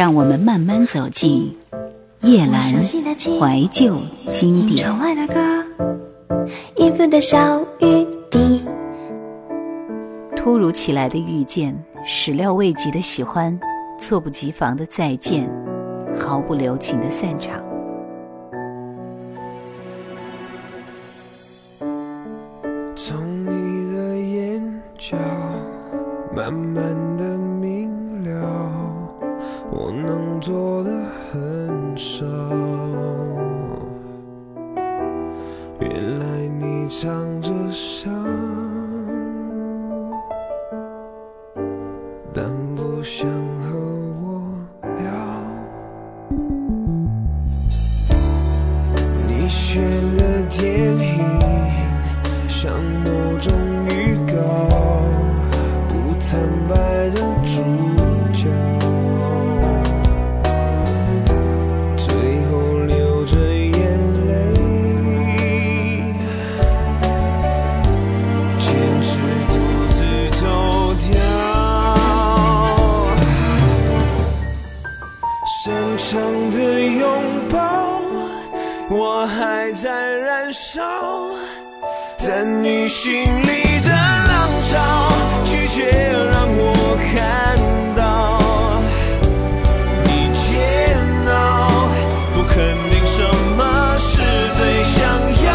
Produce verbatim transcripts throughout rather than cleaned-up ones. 让我们慢慢走进夜阑怀旧经典。突如其来的遇见，始料未及的喜欢，猝不及防的再见，毫不留情的散场。从你的眼角慢慢的明了，我能做的很少，原来你藏着伤，但不想和我聊。你选了电影，像某种预告，不坦白的主角。我还在燃烧，在你心里的浪潮，拒绝让我看到你煎熬，不肯定什么是最想要，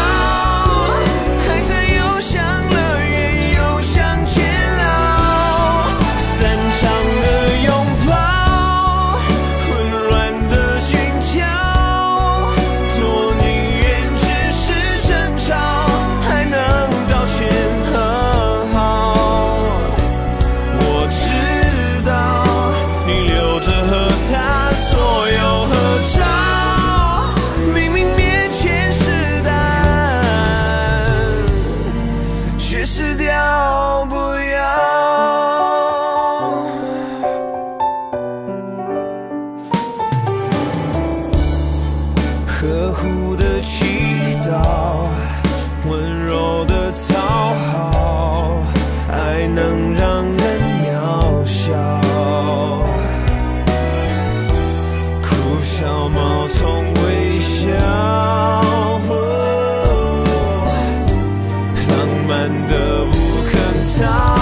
还在又想乐园又想煎熬，散场的拥抱，混乱的心跳，呵护的祈祷，温柔的讨好，爱能让人渺小，哭笑冒充微笑，浪漫的不肯逃。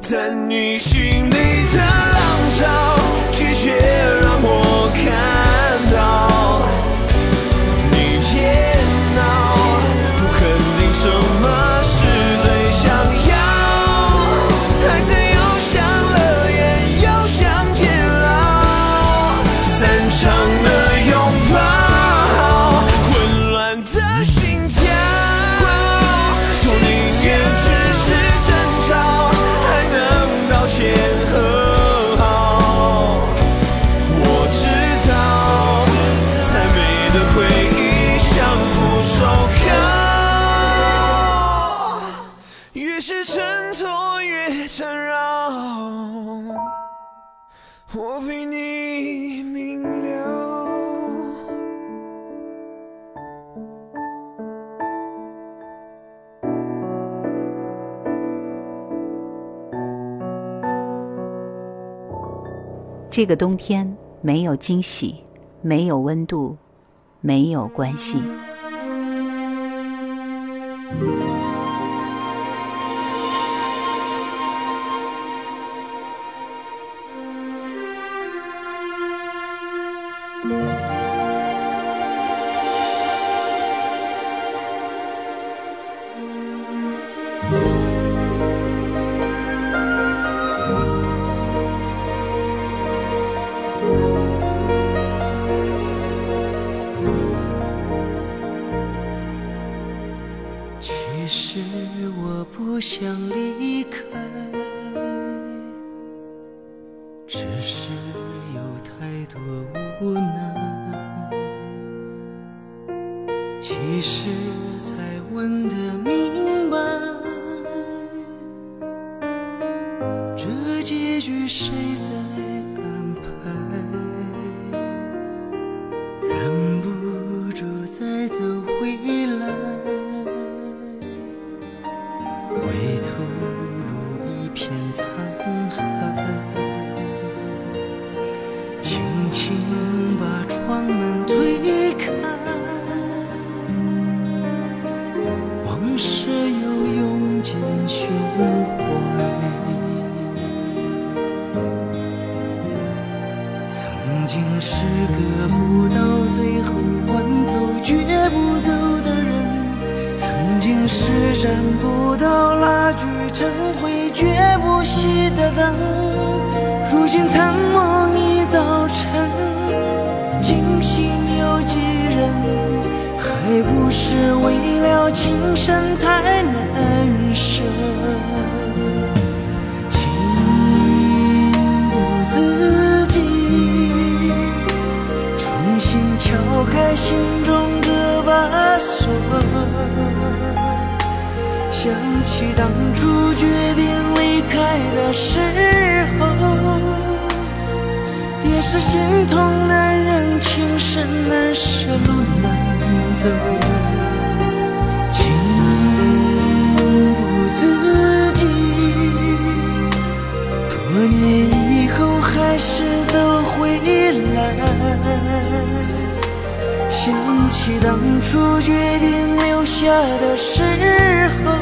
在你心里的浪潮，拒绝让我看到你煎熬，不肯定什么是最想要，还在又想乐园又想煎熬，散场的拥抱，混乱的心跳，从宁愿只是争吵，天和好，我知道，再美的回忆像扶手铐，越是挣脱越缠绕，我比你明了。这个冬天没有惊喜，没有温度，没有关系。其实我不想离开，只是有太多无奈。其实才问得明白，这结局谁在安排，忍不住再走回来。回头如一片沧海，轻轻把窗门推开，往事又涌进胸怀。曾经是个不到最后关头绝不走的人，曾经施展不到拉锯成灰绝不熄的灯，如今参谋一早晨，惊醒有几人，还不是为了情深太难舍。情不自禁，重新敲开心中把锁，想起当初决定离开的时候，也是心痛难忍，情深难舍，路难走。情不自禁，多年以后还是走回来，想起当初决定留下的时候，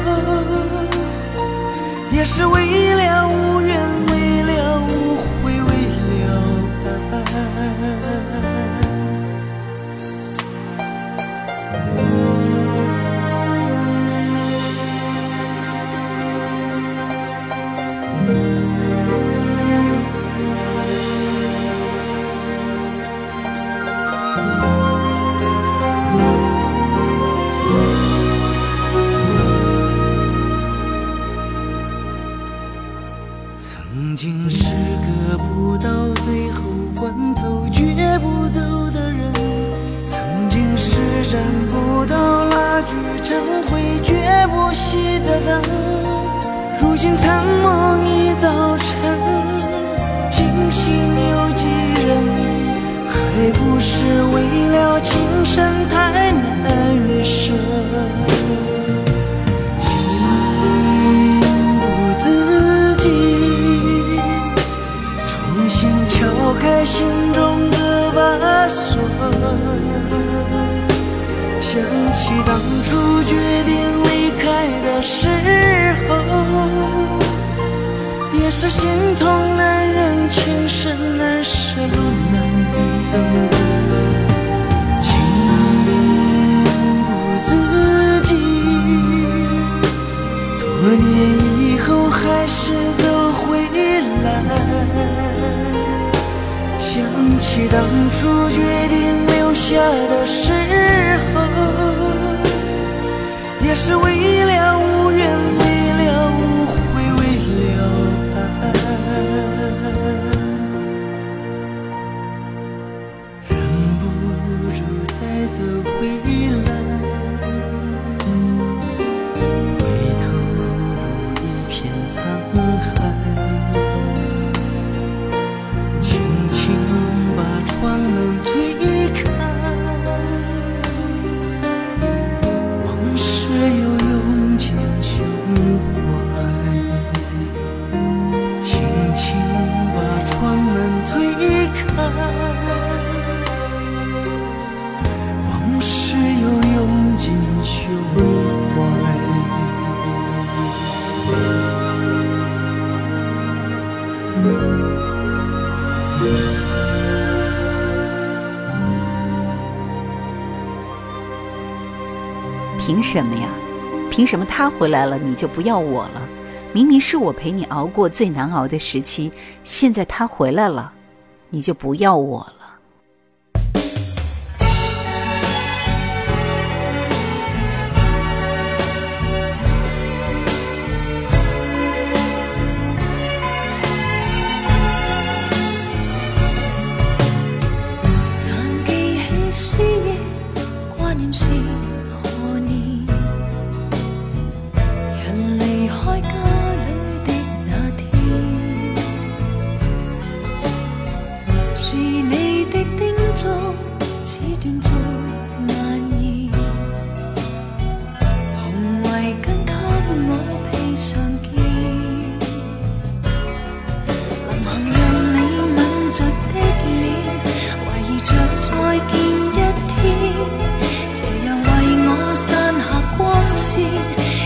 也是为了无缘，为了无悔，为了爱。曾经是个不到最后关头绝不走的人，曾经施展不到拉锯成灰绝不熄的灯，如今参谋一早晨，惊醒有几人，还不是为了情深太难舍。敲开心中的把锁，想起当初决定离开的时候，也是心痛难忍，情深难舍，路难走。情不自禁，多年以后还是走回来，想起当初决定留下的时候，也是为了无缘，为了无悔，为了爱，忍不住再走回来，回头如一片沧海，窗门推开，往事又涌进。什么呀？凭什么他回来了你就不要我了？明明是我陪你熬过最难熬的时期，现在他回来了，你就不要我了。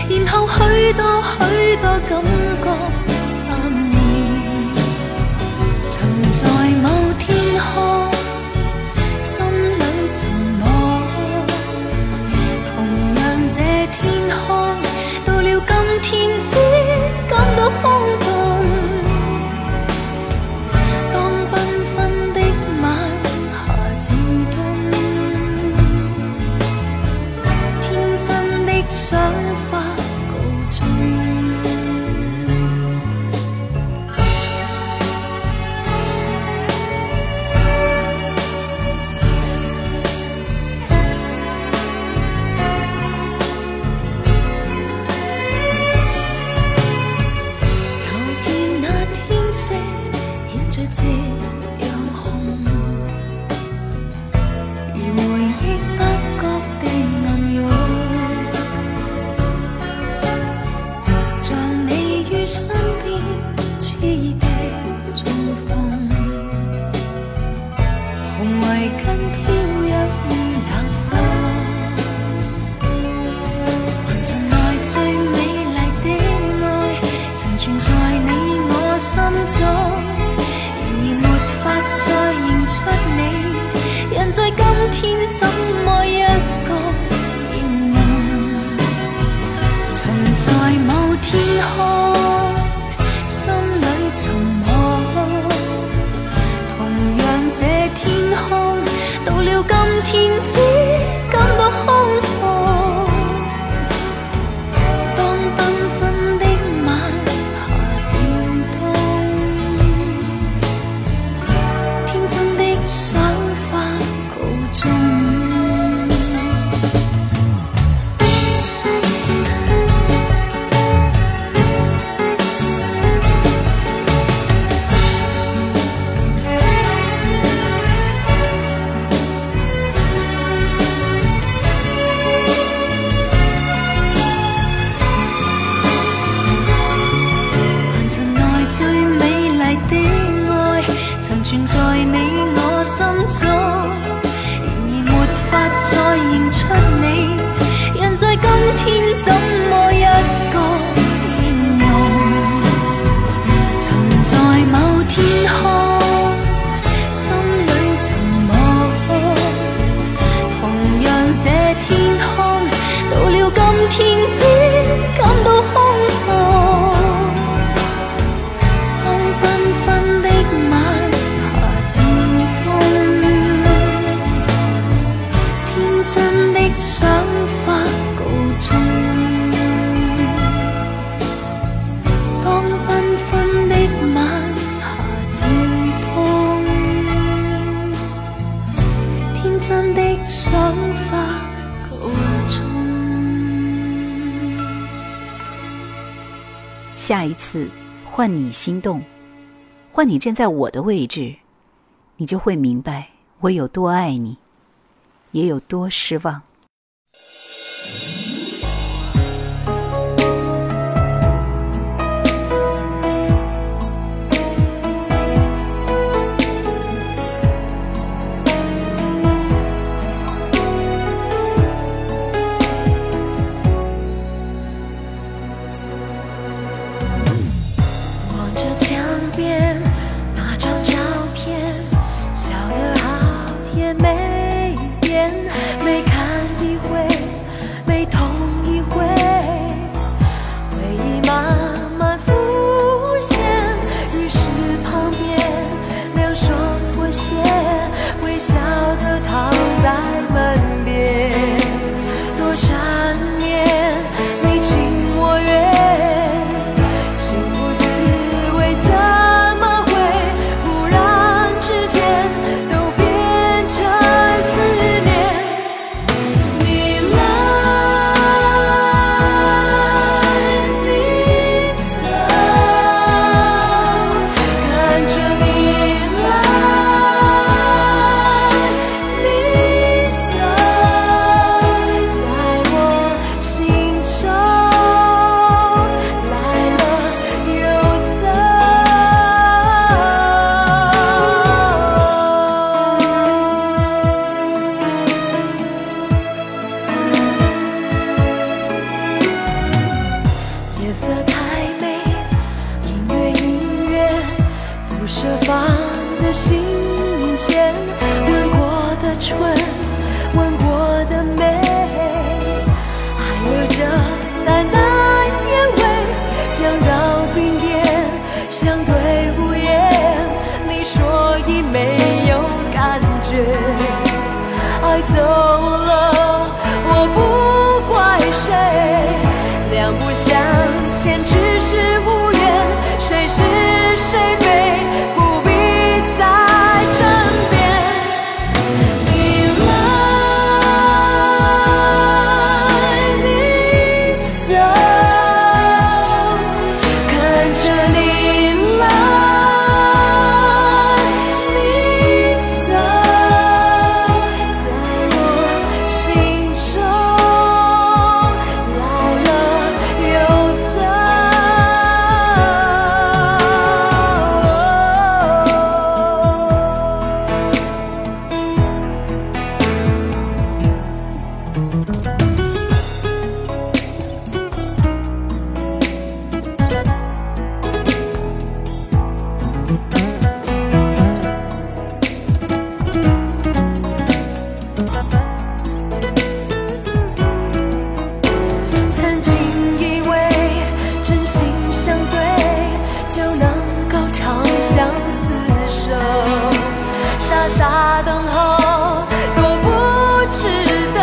然後許多許多感覺淡然，曾在某天空心裏沉默，同樣這天空到了今天只感到空洞，當繽紛的晚霞漸凍，天真的想下一次换你心动，换你站在我的位置，你就会明白我有多爱你，也有多失望。没变，没看的信笺，吻过的唇，吻过的眉，还留着淡淡烟味，将到冰点相对无言。你说已没有感觉，爱走了我不怪谁，两不相欠只是无缘，谁是谁非不必再争辩。你来你走，看着你来你走，在我心中来了又曾经以为真心相对就能够长相厮守，傻傻等候多不值得。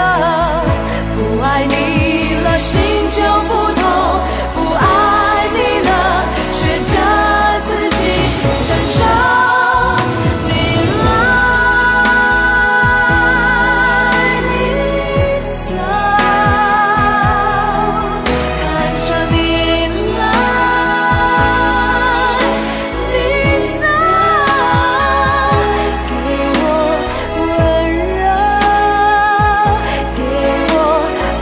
不爱你了，心就不痛；不爱你了，学着自己承受。你来你走，看着你来你走，给我温柔，给我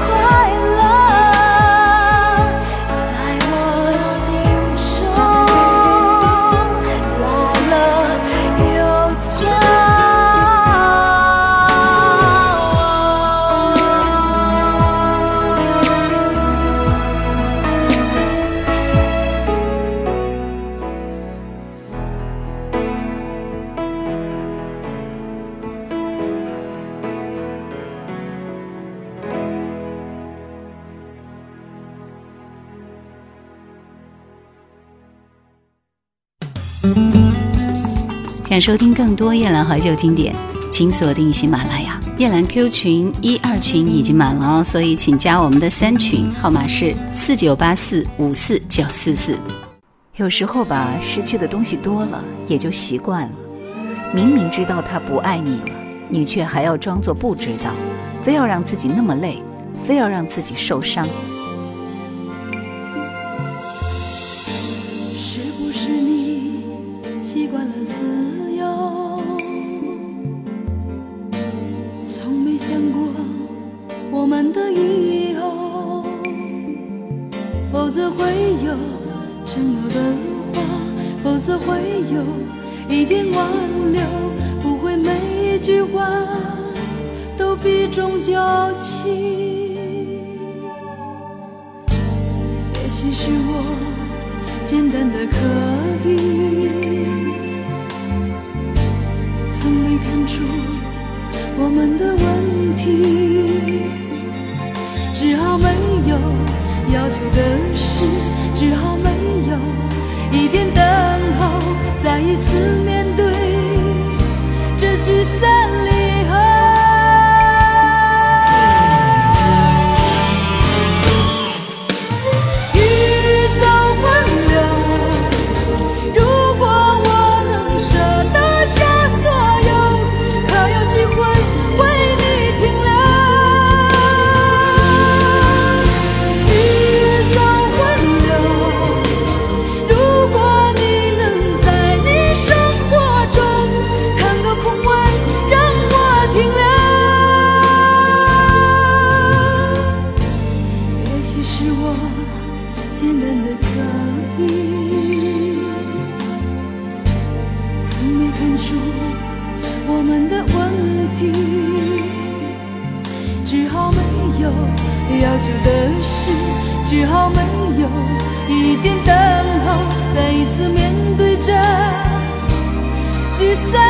快乐，在我心中来了又走。想收听更多夜兰怀旧经典，请锁定喜马拉雅。夜兰 Q 群一二群已经满了哦，所以请加我们的三群，号码是四九八四五四九四四。有时候吧，失去的东西多了，也就习惯了。明明知道他不爱你了，你却还要装作不知道，非要让自己那么累，非要让自己受伤。是不是你习惯了自由，从没想过我们的以后，否则会有承诺的话，否则会有一点挽留，不会每一句话都避重就轻。也许是我简单的刻意，从没看出我们的问题，只好没有要求的事，只好没有一点等候，再一次面对这聚散离合。只好没有一点等候，再一次面对着聚散。